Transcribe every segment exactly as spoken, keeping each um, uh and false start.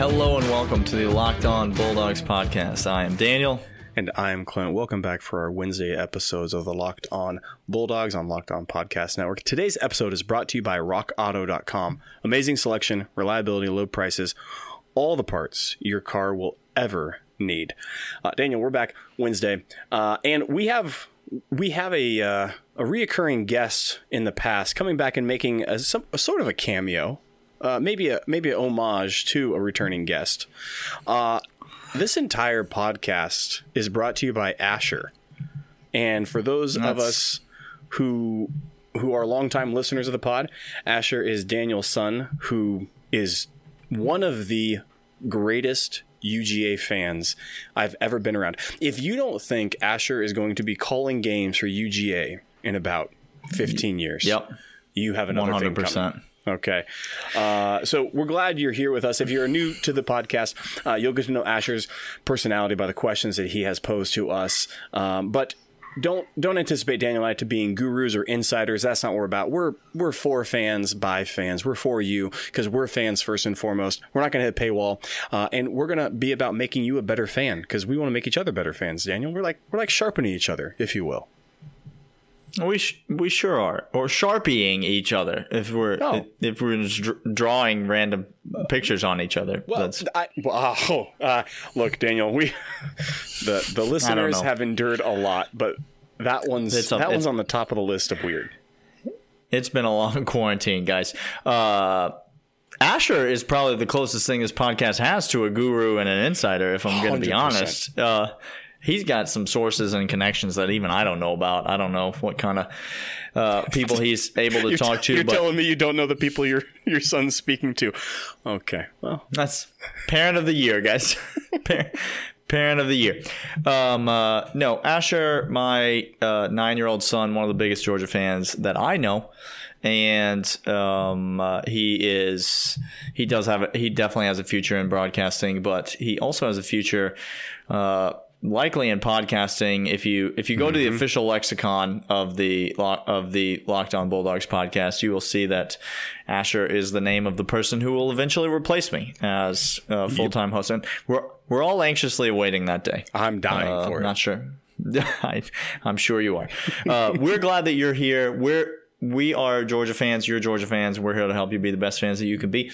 Hello and welcome to the Locked On Bulldogs podcast. I am Daniel. And I am Clint. Welcome back for our Wednesday episodes of the Locked On Bulldogs on Locked On Podcast Network. Today's episode is brought to you by rock auto dot com. Amazing selection, reliability, low prices, all the parts your car will ever need. Uh, Daniel, we're back Wednesday, uh, and we have... We have a uh, a reoccurring guest in the past coming back and making a, some, a sort of a cameo, uh, maybe a maybe a homage to a returning guest. Uh, this entire podcast is brought to you by Asher, and for those Nuts. of us who who are longtime listeners of the pod, Asher is Daniel's son, who is one of the greatest U G A fans I've ever been around. If you don't think Asher is going to be calling games for U G A in about fifteen years, yep, you have another one hundred percent. Thing coming. Okay. Uh, so we're glad you're here with us. If you're new to the podcast, uh, you'll get to know Asher's personality by the questions that he has posed to us. Um, but don't don't anticipate Daniel and I to being gurus or insiders. That's not what we're about. We're we're for fans by fans. We're for you because we're fans first and foremost. We're not going to hit paywall, uh, and we're going to be about making you a better fan because we want to make each other better fans. Daniel, we're like we're like sharpening each other, if you will. We sh- we sure are, or sharpieing each other if we're oh. if we're just drawing random pictures on each other. Well, That's... I, well oh, uh, look, Daniel, we the the listeners have endured a lot, but that one's a, that one's on the top of the list of weird. It's been a long quarantine, guys. Uh, Asher is probably the closest thing this podcast has to a guru and an insider, if I'm going to be honest. Uh, He's got some sources and connections that even I don't know about. I don't know what kind of uh, people he's able to you're talk t- to. You're but telling me you don't know the people your your son's speaking to. Okay. Well, that's parent of the year, guys. parent, parent of the year. Um, uh, no, Asher, my uh, nine-year-old son, one of the biggest Georgia fans that I know. And um, uh, he is, he does have, a, he definitely has a future in broadcasting, but he also has a future, uh, likely in podcasting. If you if you go mm-hmm. to the official lexicon of the of the Locked On Bulldogs podcast, you will see that Asher is the name of the person who will eventually replace me as a full-time yep. host. And we're we're all anxiously awaiting that day. I'm dying uh, for it. Not sure. I, I'm sure you are. Uh, we're glad that you're here. We're we are Georgia fans. You're Georgia fans. We're here to help you be the best fans that you can be.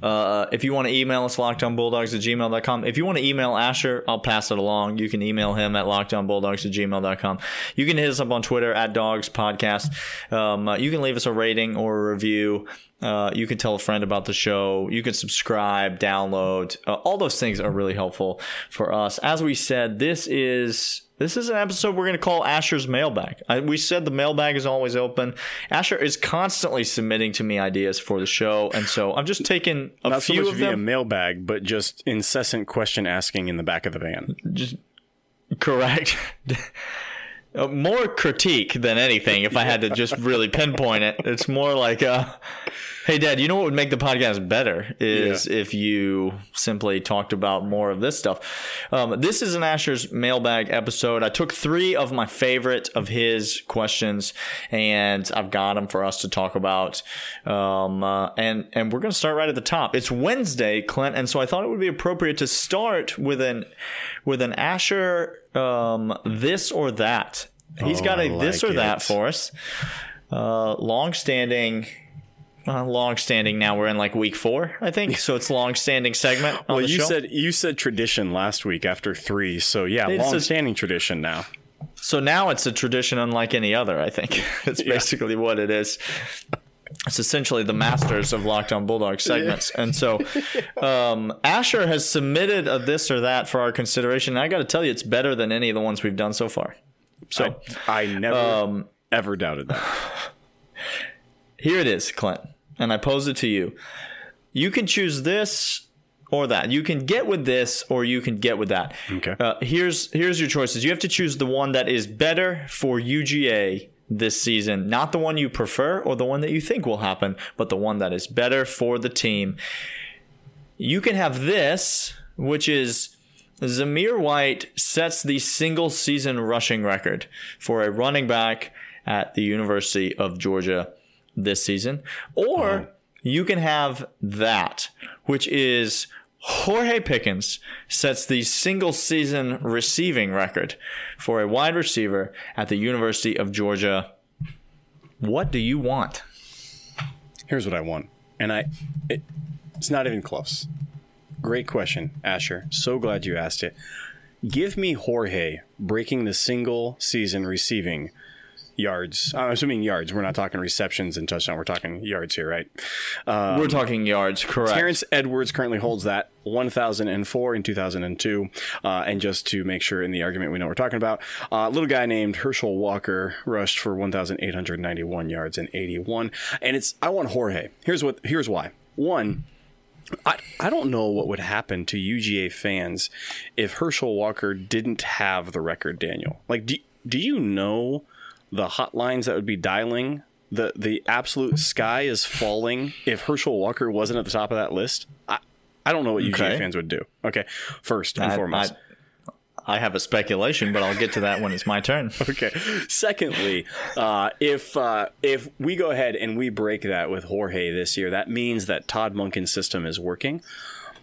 Uh, if you want to email us, lockdown bulldogs at gmail dot com. If you want to email Asher, I'll pass it along. You can email him at lockdown bulldogs at gmail dot com. You can hit us up on Twitter at Dogs Podcast. Um, uh, you can leave us a rating or a review. Uh, you can tell a friend about the show. You can subscribe, download. Uh, all those things are really helpful for us. As we said, this is... This is an episode we're going to call Asher's Mailbag. I, we said the mailbag is always open. Asher is constantly submitting to me ideas for the show, and so I'm just taking a Not few so much of via them. Mailbag, but just incessant question asking in the back of the van. Just, correct. Uh, more critique than anything, if I had to just really pinpoint it. It's more like, uh, hey, Dad, you know what would make the podcast better is yeah. if you simply talked about more of this stuff. Um, this is an Asher's Mailbag episode. I took three of my favorite of his questions, and I've got them for us to talk about. Um, uh, and, and we're going to start right at the top. It's Wednesday, Clint, and so I thought it would be appropriate to start with an, with an Asher... Um, this or that. He's oh, got a like this or it. that for us. Uh, long-standing, uh, long-standing. Now we're in like week four, I think. So it's long-standing segment. Well, on the you show. said you said tradition last week after three. So yeah, it's long-standing a, tradition now. So now it's a tradition unlike any other. I think that's basically yeah. what it is. It's essentially the masters of Locked On Bulldog segments. And so um, Asher has submitted a this or that for our consideration. And I got to tell you, it's better than any of the ones we've done so far. So I, I never, um, ever doubted that. Here it is, Clint. And I pose it to you. You can choose this or that. You can get with this or you can get with that. Okay. Uh, here's here's your choices. You have to choose the one that is better for U G A this season, not the one you prefer or the one that you think will happen, but the one that is better for the team. You can have this, which is Zamir White sets the single season rushing record for a running back at the University of Georgia this season, or you can have that, which is Jorge Pickens sets the single season receiving record for a wide receiver at the University of Georgia. What do you want? Here's what I want. And I, it, it's not even close. Great question, Asher. So glad you asked it. Give me Jorge breaking the single season receiving yards. I'm assuming yards. We're not talking receptions and touchdown. We're talking yards here, right? Um, We're talking yards, correct. Terrence Edwards currently holds that one thousand four in two thousand two. Uh, and just to make sure in the argument we know what we're talking about, a uh, little guy named Herschel Walker rushed for one thousand eight hundred ninety-one yards in eighty-one. And it's I want Jorge. Here's what. Here's why. One, I, I don't know what would happen to U G A fans if Herschel Walker didn't have the record, Daniel. Like, do, do you know the hotlines that would be dialing? The the absolute sky is falling if Herschel Walker wasn't at the top of that list. I, I don't know what U G A okay. fans would do. Okay, first and I, foremost. I, I have a speculation, but I'll get to that when it's my turn. Okay. Secondly, uh, if uh, if we go ahead and we break that with Jorge this year, that means that Todd Monken's system is working.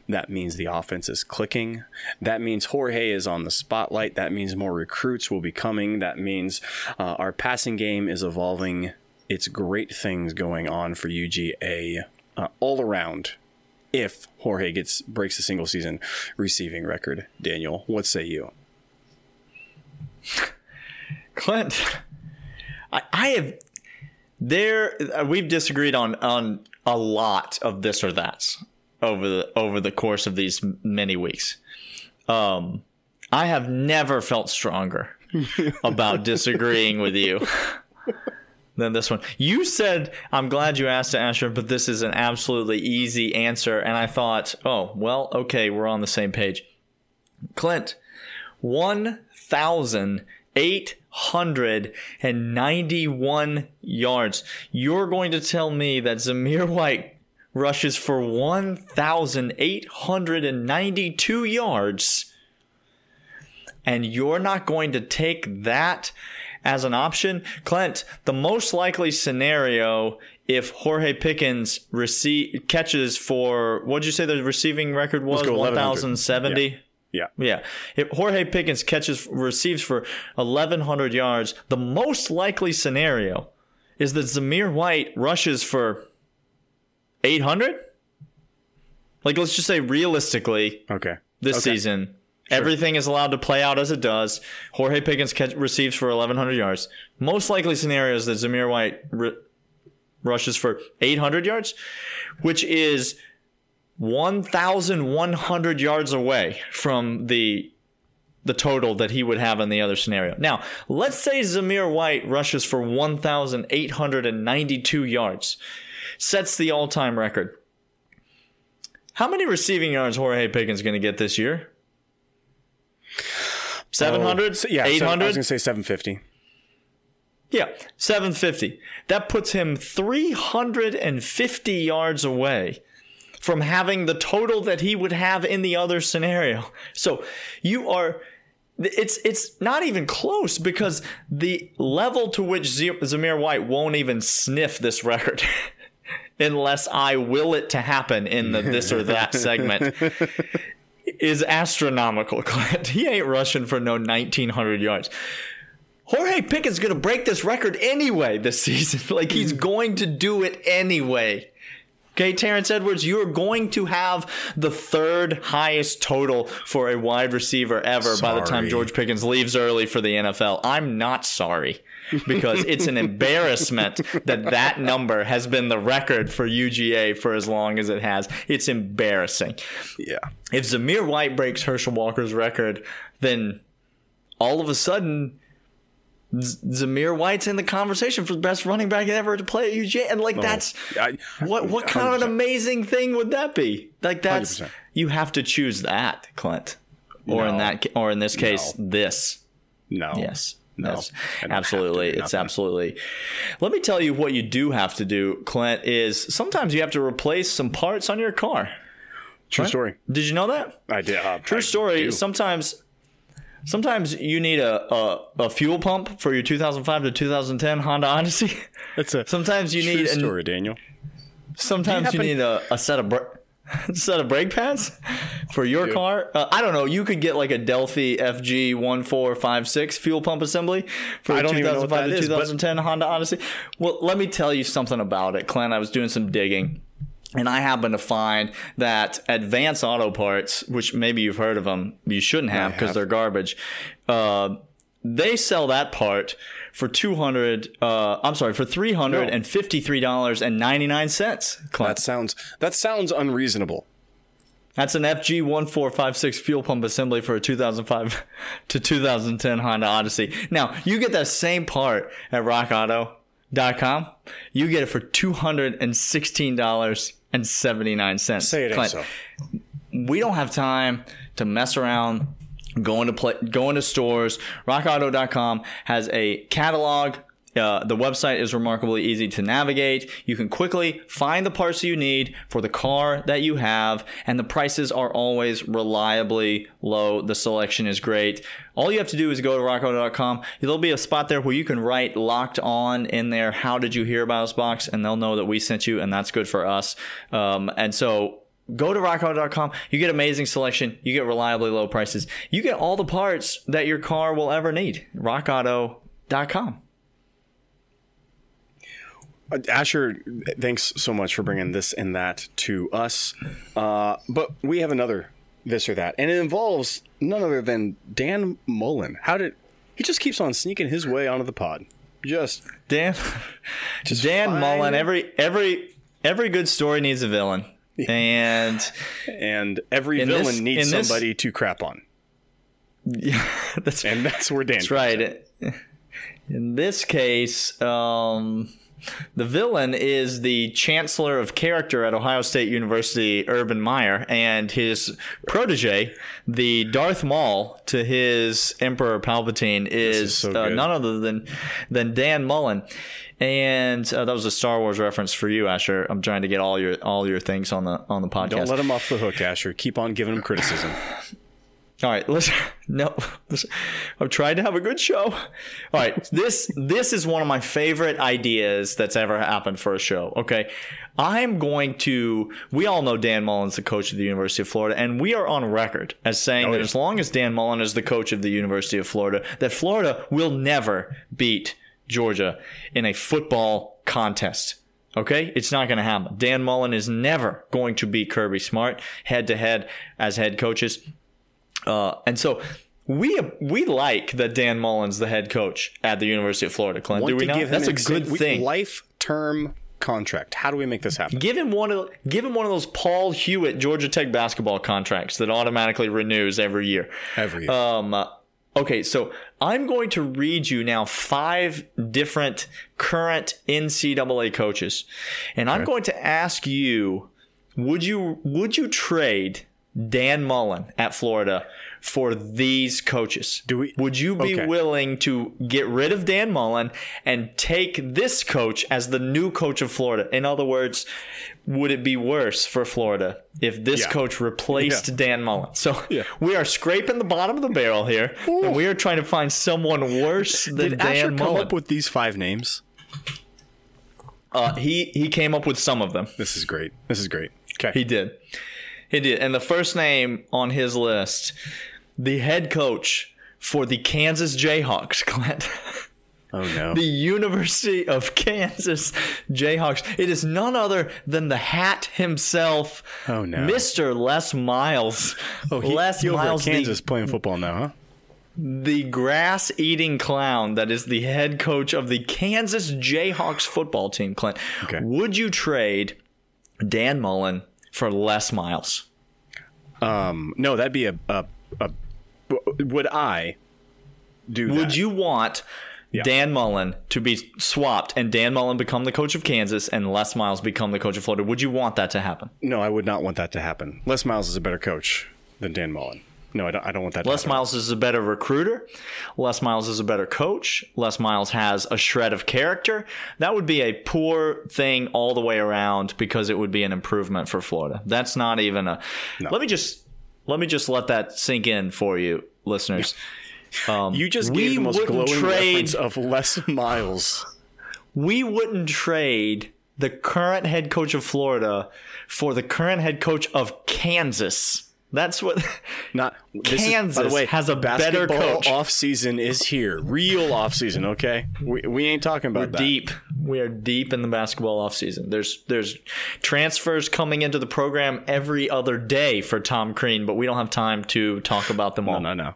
That means the offense is clicking. That means Jorge is on the spotlight. That means more recruits will be coming. That means uh, our passing game is evolving. It's great things going on for U G A uh, all around. If Jorge gets breaks the single season receiving record, Daniel, what say you? Clint, I, I have there. We've disagreed on on a lot of this or that over the over the course of these many weeks. Um, I have never felt stronger about disagreeing with you than this one. You said, I'm glad you asked, Asher, but this is an absolutely easy answer. And I thought, oh, well, okay, we're on the same page. Clint, one thousand eight hundred ninety-one yards. You're going to tell me that Zamir White rushes for one thousand eight hundred ninety-two yards, and you're not going to take that as an option? Clint, the most likely scenario if Jorge Pickens receive, catches for, what'd you say the receiving record was? one thousand seventy? Yeah. Yeah. Yeah. If Jorge Pickens catches, receives for eleven hundred yards, the most likely scenario is that Zamir White rushes for eight hundred? Like, let's just say realistically, okay, this okay. season, sure, everything is allowed to play out as it does. Jorge Pickens catch, receives for eleven hundred yards. Most likely scenario is that Zamir White r- rushes for eight hundred yards, which is eleven hundred yards away from the the total that he would have in the other scenario. Now, let's say Zamir White rushes for one thousand eight hundred ninety-two yards. Sets the all-time record. How many receiving yards Jorge Pickens going to get this year? seven hundred? Oh, yeah, eight hundred? I was going to say seven fifty. Yeah, seven fifty. That puts him three hundred fifty yards away from having the total that he would have in the other scenario. So you are... It's it's not even close, because the level to which Z- Zamir White won't even sniff this record unless I will it to happen in the this or that segment is astronomical. He ain't rushing for no nineteen hundred yards. Jorge Pickens is going to break this record anyway this season. Like, he's going to do it anyway. Okay, Terrence Edwards, you're going to have the third highest total for a wide receiver ever sorry. by the time George Pickens leaves early for the N F L. I'm not sorry, because it's an embarrassment that that number has been the record for U G A for as long as it has. It's embarrassing. Yeah. If Zamir White breaks Herschel Walker's record, then all of a sudden Zamir White's in the conversation for the best running back ever to play at U G A, and like oh, that's I, what what kind one hundred percent. Of an amazing thing would that be? Like, that's one hundred percent. You have to choose that, Clint, or no. in that or in this case, no. this. No. Yes. No. Yes. Absolutely, it's absolutely. Let me tell you what you do have to do, Clint. Is sometimes you have to replace some parts on your car. True right? story. Did you know that? I did. Uh, True I story. Do. Sometimes. Sometimes you need a, a, a fuel pump for your two thousand five to two thousand ten Honda Odyssey. That's a sometimes you true need a, story, Daniel. Sometimes you, happen- you need a, a set of bra- set of brake pads for your Dude. car. Uh, I don't know. You could get like a Delphi F G one four five six fuel pump assembly for the two thousand five to is, two thousand ten but- Honda Odyssey. Well, let me tell you something about it, Clint. I was doing some digging. And I happen to find that Advance Auto Parts, which maybe you've heard of them, you shouldn't have because they're garbage. Uh, they sell that part for two hundred. Uh, I'm sorry, for three hundred and fifty-three dollars and ninety-nine cents. That sounds that sounds unreasonable. That's an F G one four five six fuel pump assembly for a two thousand five to two thousand ten Honda Odyssey. Now you get that same part at rock auto dot com. You get it for two hundred and sixteen dollars. And seventy-nine cents. Say it ain't so. We don't have time to mess around going to play, going to stores. rock auto dot com has a catalog. Uh, the website is remarkably easy to navigate. You can quickly find the parts you need for the car that you have, and the prices are always reliably low. The selection is great. All you have to do is go to rock auto dot com. There'll be a spot there where you can write Locked On in there. How did you hear about us, Box? And they'll know that we sent you, and that's good for us. Um, and so... Go to rock auto dot com. You get amazing selection. You get reliably low prices. You get all the parts that your car will ever need. rock auto dot com. Asher, thanks so much for bringing this and that to us. Uh, but we have another this or that. And it involves none other than Dan Mullen. How did he just keeps on sneaking his way onto the pod? Just Dan just Dan fine. Mullen. Every every every good story needs a villain. And and every villain this, needs somebody this, to crap on. Yeah, that's, and that's where Dan. That's right. Out. In this case, um, the villain is the chancellor of character at Ohio State University, Urban Meyer, and his protege, the Darth Maul to his Emperor Palpatine, is, is so uh, none other than than Dan Mullen. And uh, that was a Star Wars reference for you, Asher. I'm trying to get all your all your things on the on the podcast. Don't let him off the hook, Asher. Keep on giving him criticism. All right, let's no. Let's, I'm trying to have a good show. All right, this this is one of my favorite ideas that's ever happened for a show. Okay, I'm going to. We all know Dan Mullen's the coach of the University of Florida, and we are on record as saying oh, that yeah. as long as Dan Mullen is the coach of the University of Florida, that Florida will never beat Georgia in a football contest. Okay? It's not going to happen. Dan Mullen is never going to beat Kirby Smart head to head as head coaches. Uh, and so we we like that Dan Mullen's the head coach at the University of Florida, Clint. Do we not? That's a good thing. Life term contract. How do we make this happen? Give him one of give him one of those Paul Hewitt Georgia Tech basketball contracts that automatically renews every year. Every year. Um uh, Okay, so I'm going to read you now five different current N C double A coaches, and I'm right. going to ask you: Would you would you trade Dan Mullen at Florida for these coaches? Do we? Would you be okay. willing to get rid of Dan Mullen and take this coach as the new coach of Florida? In other words, would it be worse for Florida if this yeah. coach replaced yeah. Dan Mullen? So yeah. we are scraping the bottom of the barrel here, Ooh. and we are trying to find someone worse than Did Dan Asher Mullen. Come up with these five names? Uh, he he came up with some of them. This is great. This is great. Okay, he did. He did. And the first name on his list, the head coach for the Kansas Jayhawks, Clint. Oh, no. The University of Kansas Jayhawks. It is none other than the hat himself, oh, no. Mister Les Miles. Oh, he, Les he's Miles, over at Kansas the, playing football now, huh? The grass-eating clown that is the head coach of the Kansas Jayhawks football team, Clint. Okay. Would you trade Dan Mullen for Les Miles? Um, no, that'd be a, a, a would I do that? Would you want yeah. Dan Mullen to be swapped and Dan Mullen become the coach of Kansas and Les Miles become the coach of Florida? Would you want that to happen? No, I would not want that to happen. Les Miles is a better coach than Dan Mullen. No, I don't, I don't want that to Les happen. Miles is a better recruiter. Les Miles is a better coach. Les Miles has a shred of character. That would be a poor thing all the way around because it would be an improvement for Florida. That's not even a no. Let me just let me just let that sink in for you, listeners. Um, you just gave the most glowing trade, reference of Les Miles. We wouldn't trade the current head coach of Florida for the current head coach of Kansas. That's what not this Kansas is, by the way, has a better coach. Off season is here. Real off season, okay? We we ain't talking about We're that. Deep. We are deep in the basketball off season. There's there's transfers coming into the program every other day for Tom Crean, but we don't have time to talk about them all. No, no, no.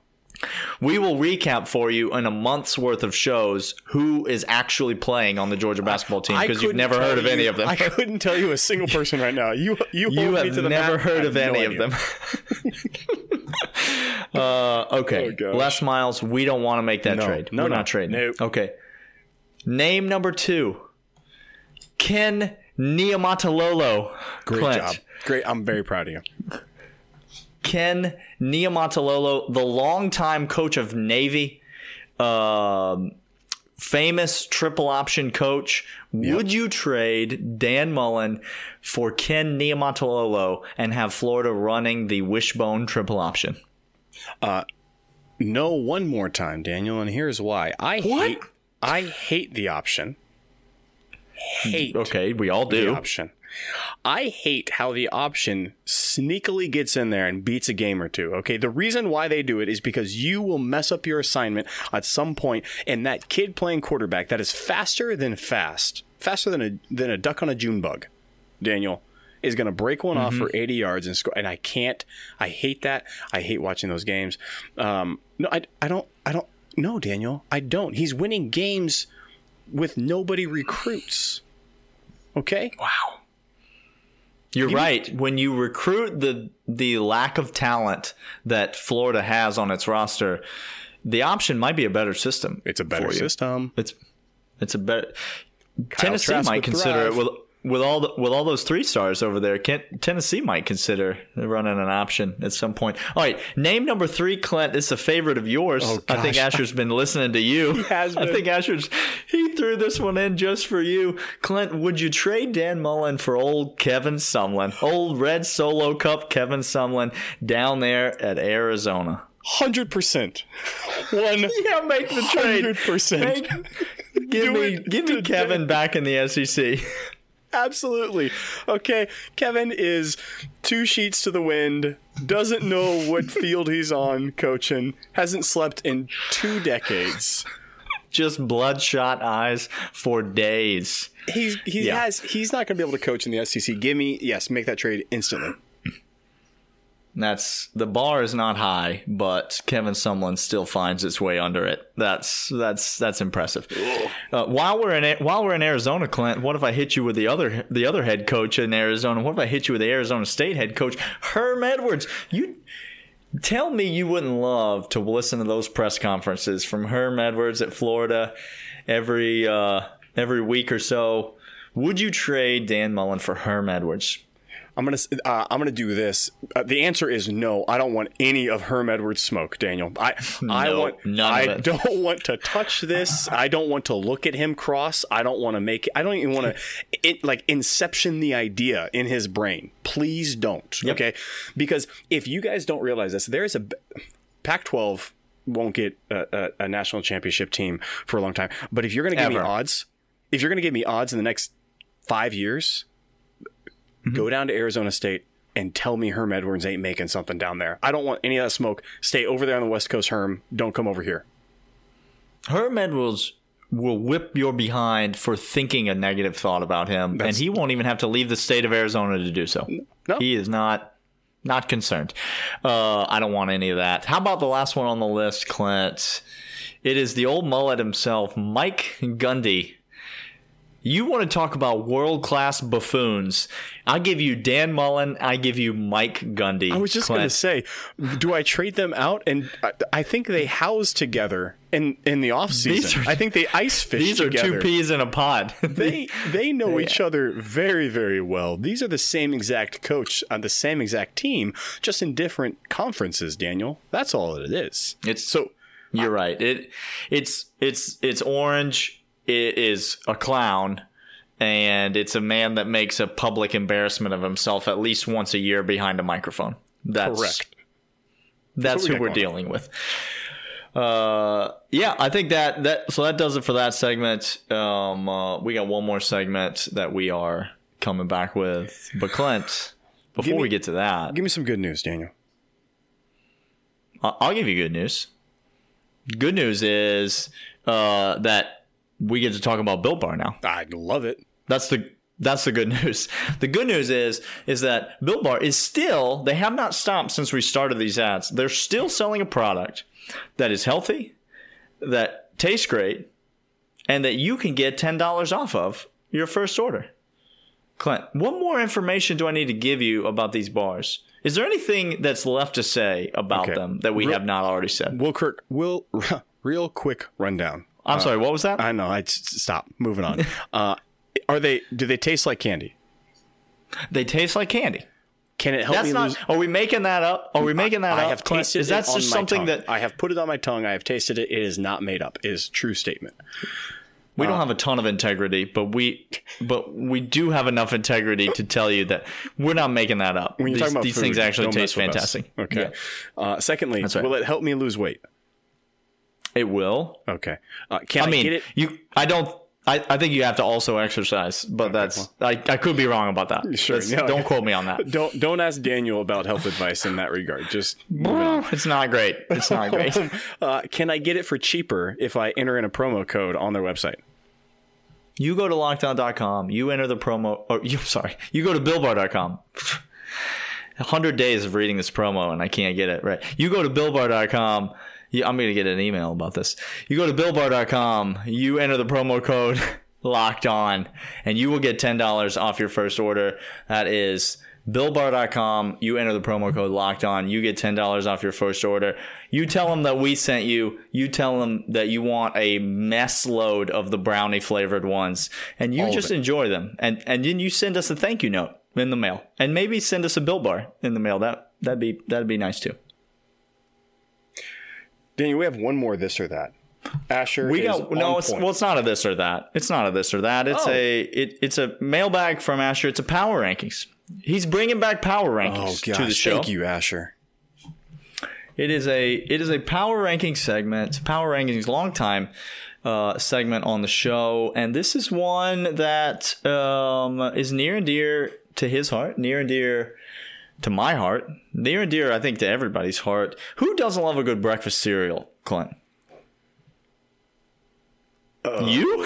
We will recap for you in a month's worth of shows who is actually playing on the Georgia basketball team, because you've never heard of you, any of them. I couldn't tell you a single person right now. You you, you have to the never map. heard of any no of them. uh, okay, oh Les Miles, we don't want to make that no, trade. No, We're no, not trading. Nope. Okay. Name number two, Ken Niumatalolo. Great Clint. job. Great. I'm very proud of you. Ken Niumatalolo, the longtime coach of Navy, uh, famous triple option coach. Yep. Would you trade Dan Mullen for Ken Niumatalolo and have Florida running the wishbone triple option? Uh, no, one more time, Daniel, and here's why. I what? hate I hate the option. Hate. Okay, we all do. The option. I hate how the option sneakily gets in there and beats a game or two. Okay, the reason why they do it is because you will mess up your assignment at some point, and that kid playing quarterback that is faster than fast, faster than a than a duck on a June bug, Daniel, is going to break one mm-hmm. off for eighty yards and score. And I can't. I hate that. I hate watching those games. Um, no, I I don't I don't no Daniel. I don't. He's winning games with nobody recruits. Okay. Wow. You're right. When you recruit the the lack of talent that Florida has on its roster, the option might be a better system. It's a better system. It's it's a better. Tennessee might consider it with with all the, with all those three stars over there. Can't, Tennessee might consider running an option at some point. All right, name number three, Clint. It's a favorite of yours. Oh, I think Asher's been listening to you. He has been. I think Asher's he threw this one in just for you. Clint, would you trade Dan Mullen for old Kevin Sumlin, old Red Solo Cup Kevin Sumlin down there at Arizona? Hundred percent. One. Yeah, make the trade. Hundred percent. Give me, give me Kevin back in the S E C. Absolutely. Okay, Kevin is two sheets to the wind, doesn't know what field he's on coaching, hasn't slept in two decades. Just bloodshot eyes for days. He's, he yeah. has, he's not going to be able to coach in the S E C. Give me, yes, make that trade instantly. That's the bar is not high, but Kevin Sumlin still finds its way under it. That's that's that's impressive. Uh, while we're in while we're in Arizona, Clint, what if I hit you with the other the other head coach in Arizona? What if I hit you with the Arizona State head coach, Herm Edwards? You tell me you wouldn't love to listen to those press conferences from Herm Edwards at Florida every uh, every week or so. Would you trade Dan Mullen for Herm Edwards? I'm gonna uh, I'm gonna do this. Uh, the answer is no. I don't want any of Herm Edwards' smoke, Daniel. I no, I want. None I of it. don't want to touch this. I don't want to look at him cross. I don't want to make. I don't even want to like inception the idea in his brain. Please don't. Yep. Okay, because if you guys don't realize this, there is a Pac twelve won't get a, a, a national championship team for a long time. But if you're gonna give Ever. me odds, if you're gonna give me odds in the next five years. Go down to Arizona State and tell me Herm Edwards ain't making something down there. I don't want any of that smoke. Stay over there on the West Coast, Herm. Don't come over here. Herm Edwards will whip your behind for thinking a negative thought about him, That's, and he won't even have to leave the state of Arizona to do so. No. He is not not concerned. Uh, I don't want any of that. How about the last one on the list, Clint? It is the old mullet himself, Mike Gundy. You want to talk about world-class buffoons. I give you Dan Mullen. I give you Mike Gundy. I was just going to say, do I trade them out? And I, I think they house together in, in the offseason. I think they ice fish these together. These are two peas in a pod. they they know yeah. each other very, very well. These are the same exact coach on the same exact team, just in different conferences, Daniel. That's all it is. It's so You're I, right. It It's it's it's orange. It is a clown, and it's a man that makes a public embarrassment of himself at least once a year behind a microphone. That's correct. That's, that's who we're dealing with. Uh, yeah, I think that, that so that does it for that segment. Um, uh, we got one more segment that we are coming back with. But Clint, before give me, we get to that, give me some good news, Daniel. I'll give you good news. Good news is uh, that we get to talk about Built Bar now. I love it. That's the that's the good news. The good news is is that Built Bar is still, they have not stopped since we started these ads. They're still selling a product that is healthy, that tastes great, and that you can get ten dollars off of your first order. Clint, what more information do I need to give you about these bars? Is there anything that's left to say about okay. them that we real, have not already said? Will Kirk, will real quick rundown. I'm uh, sorry, what was that? I know. I stop. Moving on. uh, are they? Do they taste like candy? They taste like candy. Can it help that's me not, lose? Are we making that up? Are we I, making that I up? I have tasted is it that's on just my something tongue. That I have put it on my tongue. I have tasted it. It is not made up. It is a true statement. We don't have a ton of integrity, but we but we do have enough integrity to tell you that we're not making that up. When you're these talking about these food, things actually taste fantastic. Okay. Yeah. Uh, secondly, right. will it help me lose weight? It will. Okay. Uh, can I, I mean, get it? You, I don't. I, I think you have to also exercise, but okay, that's well. I, I could be wrong about that. Sure, no, don't quote me on that. Don't don't ask Daniel about health advice in that regard. Just it's not great. It's not great. uh, can I get it for cheaper if I enter in a promo code on their website? You go to lockdown dot com. You enter the promo. Or you, sorry, you go to billbar dot com. one hundred days of reading this promo and I can't get it right. You go to billbar dot com. Yeah, I'm going to get an email about this. You go to billbar dot com, you enter the promo code locked on, and you will get ten dollars off your first order. That is billbar dot com. You enter the promo code locked on. You get ten dollars off your first order. You tell them that we sent you. You tell them that you want a mess load of the brownie flavored ones, and you All just enjoy them. And and then you send us a thank you note in the mail, and maybe send us a Built Bar in the mail. That, that'd be, that'd be nice too. Daniel, we have one more this or that. Asher, we got is no. It's, well, it's not a this or that. It's not a this or that. It's oh. a it, it's a mailbag from Asher. It's a power rankings. He's bringing back power rankings oh, gosh, to the show. Thank you, Asher. It is a it is a power ranking segment. It's power rankings, long time uh, segment on the show, and this is one that um, is near and dear to his heart, near and dear. To my heart, near and dear, I think, to everybody's heart. Who doesn't love a good breakfast cereal, Clint? Uh, you?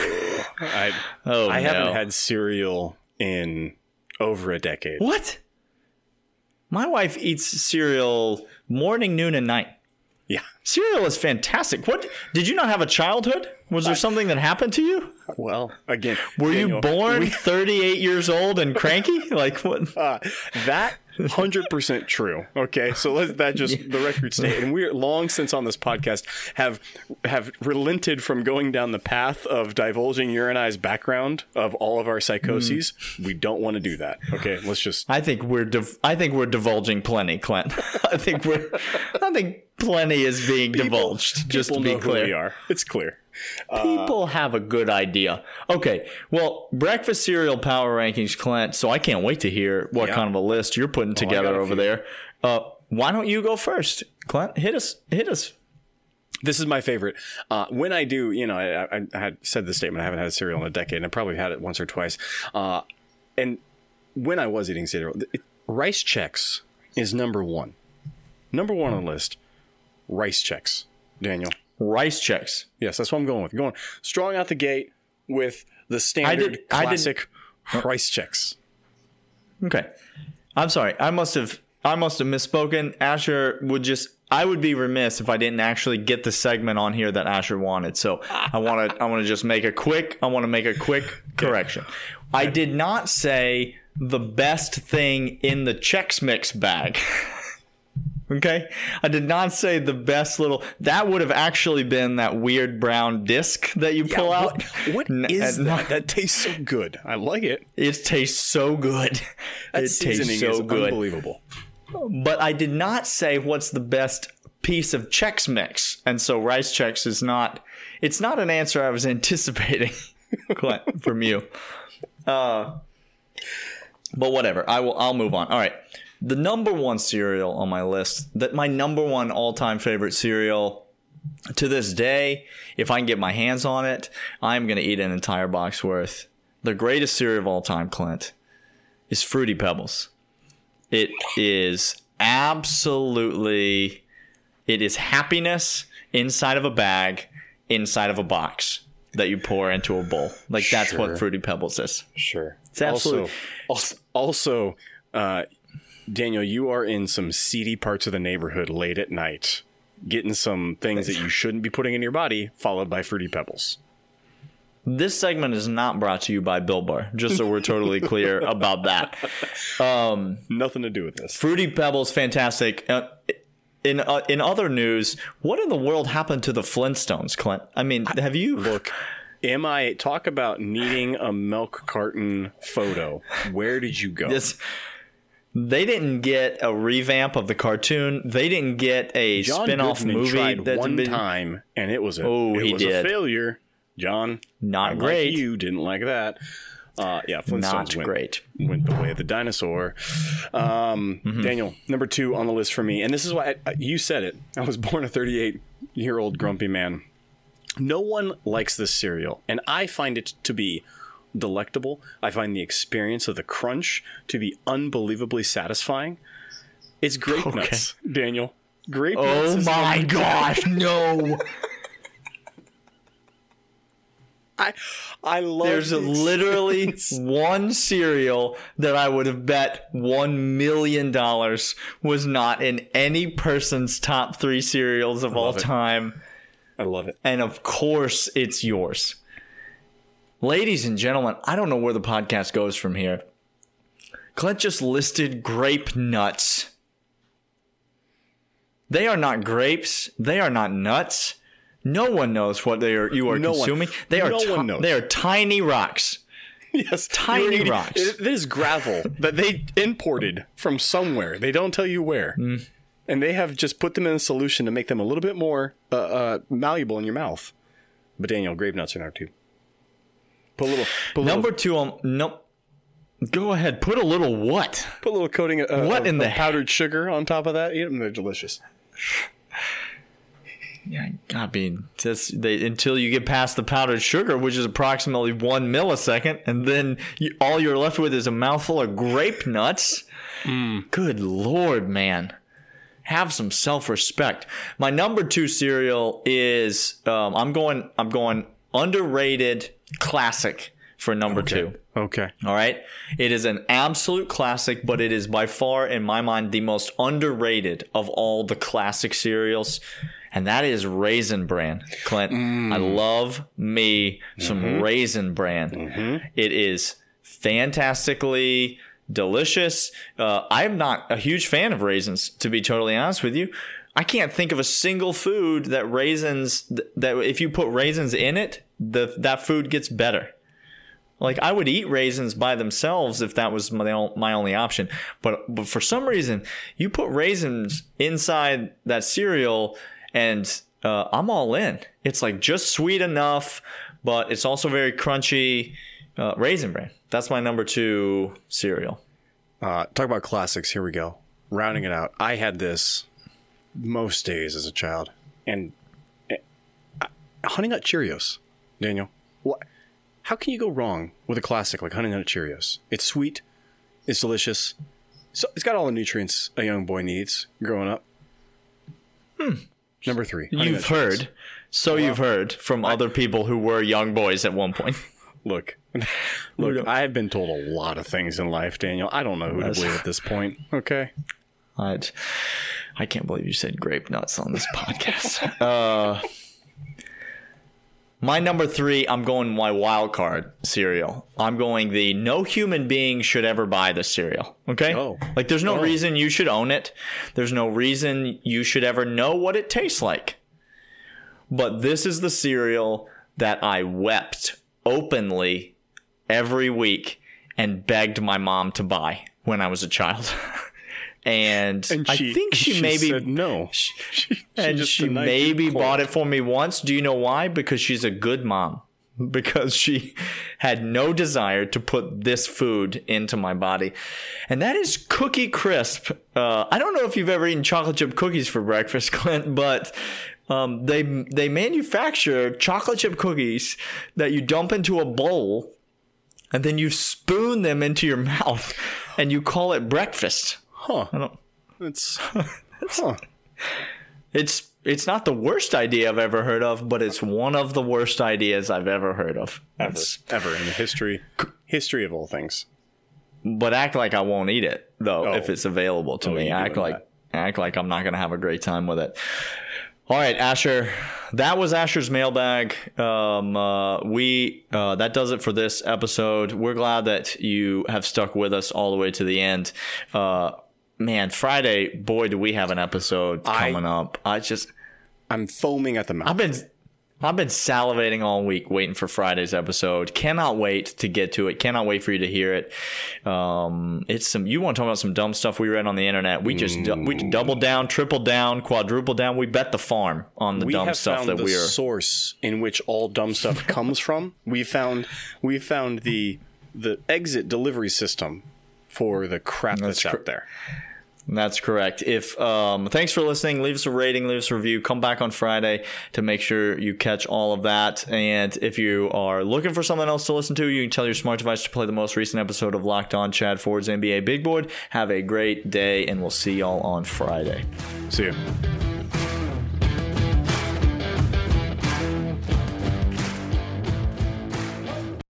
I, oh, I no. haven't had cereal in over a decade. What? My wife eats cereal morning, noon, and night. Yeah. Cereal is fantastic. What? Did you not have a childhood? Was there something that happened to you? Well, again. Were Daniel, you born we, thirty-eight years old and cranky? Like what? Uh, that... one hundred percent true. Okay, so let that just yeah. the record stay. And we're long since on this podcast have have relented from going down the path of divulging Uranai's background of all of our psychoses. Mm. We don't want to do that. Okay, let's just. I think we're div- I think we're divulging plenty, Clint. I think we're. I think plenty is being people, divulged. People just to know be clear, who we are. It's clear. People uh, have a good idea. Okay, well, breakfast cereal power rankings, Clint, so I can't wait to hear what yeah. kind of a list you're putting together oh, over there. Uh, why don't you go first, Clint? Hit us. Hit us. This is my favorite. Uh, when I do, you know, I, I, I had said the statement, I haven't had cereal in a decade, and I probably had it once or twice. Uh, and when I was eating cereal, it, Rice Chex is number one. Number one on the list, Rice Chex, Daniel. Rice Chex. Yes, that's what I'm going with. Going strong out the gate with the standard did, classic Rice Chex. Okay. I'm sorry. I must have I must have misspoken. Asher would just I would be remiss if I didn't actually get the segment on here that Asher wanted. So I wanna I wanna just make a quick I wanna make a quick correction. I did not say the best thing in the Chex Mix bag. Okay, I did not say the best little. That would have actually been that weird brown disc that you yeah, pull out. What, what N- is that? Not, that tastes so good. I like it. It tastes so good. That it tastes so is good. Unbelievable. But I did not say what's the best piece of Chex Mix, and so Rice Chex is not. It's not an answer I was anticipating, Clint, from you. Uh, but whatever. I will. I'll move on. All right. The number one cereal on my list, that my number one all-time favorite cereal to this day, if I can get my hands on it, I'm going to eat an entire box worth. The greatest cereal of all time, Clint, is Fruity Pebbles. It is absolutely, it is happiness inside of a bag, inside of a box that you pour into a bowl. Like, that's sure. what Fruity Pebbles is. Sure. It's absolutely. Also, also uh, Daniel, you are in some seedy parts of the neighborhood late at night, getting some things that you shouldn't be putting in your body, followed by Fruity Pebbles. This segment is not brought to you by Built Bar, just so we're totally clear about that. Um, Nothing to do with this. Fruity Pebbles, fantastic. Uh, in uh, in other news, what in the world happened to the Flintstones, Clint? I mean, have you... Look, am I... Talk about needing a milk carton photo. Where did you go? This, they didn't get a revamp of the cartoon. They didn't get a John spin-off Goodman movie. Tried that's one been, time, and it was a, oh, it he was did. a failure. John, not I'm great. Like you didn't like that. Uh, yeah, Flintstones not went, great. Went the way of the dinosaur. Um, mm-hmm. Daniel, number two on the list for me, and this is why I, you said it. I was born a thirty-eight-year-old grumpy man. No one likes this cereal, and I find it to be delectable. I find the experience of the crunch to be unbelievably satisfying. It's Grape okay. Nuts, Daniel. Grape oh Nuts. Oh my gosh, no. I, I love There's literally one cereal that I would have bet one million dollars was not in any person's top three cereals of all it. time. I love it. And of course it's yours. Ladies and gentlemen, I don't know where the podcast goes from here. Clint just listed Grape Nuts. They are not grapes. They are not nuts. No one knows what they are. You are no consuming. One. They are. No ti- one knows. They are tiny rocks. Yes, tiny eating, rocks. It, it is gravel that they imported from somewhere. They don't tell you where, mm. and they have just put them in a solution to make them a little bit more uh, uh, malleable in your mouth. But Daniel, Grape Nuts are number two. Put a little. Put a number little, two. Um, no. Go ahead. Put a little what? Put a little coating. Of, uh, what of, in of the powdered sugar on top of that? Eat them. They're delicious. Yeah, I mean, just they, until you get past the powdered sugar, which is approximately one millisecond, and then you, all you're left with is a mouthful of Grape Nuts. Mm. Good Lord, man. Have some self-respect. My number two cereal is um, I'm going I'm going underrated classic for number okay. two. Okay. All right. It is an absolute classic, but it is by far, in my mind, the most underrated of all the classic cereals. And that is Raisin Bran, Clint. Mm. I love me some mm-hmm. Raisin Bran. Mm-hmm. It is fantastically delicious. Uh, I'm not a huge fan of raisins, to be totally honest with you. I can't think of a single food that raisins th- that if you put raisins in it, the that food gets better. Like, I would eat raisins by themselves if that was my, my only option. But but for some reason, you put raisins inside that cereal. And uh, I'm all in. It's like just sweet enough, but it's also very crunchy. Uh, Raisin Bran. That's my number two cereal. Uh, talk about classics. Here we go. Rounding it out. I had this most days as a child. And uh, Honey Nut Cheerios, Daniel. What? How can you go wrong with a classic like Honey Nut Cheerios? It's sweet. It's delicious. So it's got all the nutrients a young boy needs growing up. Hmm. Number three. You've heard. Cheerios. So well, you've heard from I, other people who were young boys at one point. Look, look, I have been told a lot of things in life, Daniel. I don't know who to believe at this point. Okay. I, I can't believe you said Grape Nuts on this podcast. uh, my number three, I'm going my wild card cereal. I'm going the no human being should ever buy this cereal. Okay? Oh. Like, there's no oh. reason you should own it. There's no reason you should ever know what it tastes like. But this is the cereal that I wept openly every week and begged my mom to buy when I was a child. And, and she, I think she, she maybe said no. She, she, and she, she maybe bought it for me once. Do you know why? Because she's a good mom. Because she had no desire to put this food into my body. And that is Cookie Crisp. Uh, I don't know if you've ever eaten chocolate chip cookies for breakfast, Clint, but Um, they they manufacture chocolate chip cookies that you dump into a bowl, and then you spoon them into your mouth, and you call it breakfast. Huh? I don't, it's it's, huh. it's it's not the worst idea I've ever heard of, but it's one of the worst ideas I've ever heard of. Ever, ever in the history history of all things. But act like I won't eat it though oh. if it's available to oh, me. Act like that. act like I'm not gonna have a great time with it. All right, Asher, that was Asher's mailbag. Um, uh, we uh, that does it for this episode. We're glad that you have stuck with us all the way to the end. Uh, man, Friday, boy, do we have an episode coming I, up. I just, I'm foaming at the mouth. I've been, I've been salivating all week waiting for Friday's episode. Cannot wait to get to it. Cannot wait for you to hear it. Um, it's some. You want to talk about some dumb stuff we read on the internet? We just mm. we double down, triple down, quadruple down. We bet the farm on the we dumb stuff that we are. We have found the source in which all dumb stuff comes from. We found we found the the exit delivery system for the crap that's, that's cr- out there. That's correct. If um, thanks for listening. Leave us a rating. Leave us a review. Come back on Friday to make sure you catch all of that. And if you are looking for something else to listen to, you can tell your smart device to play the most recent episode of Locked On Chad Ford's N B A Big Board. Have a great day, and we'll see y'all on Friday. See you.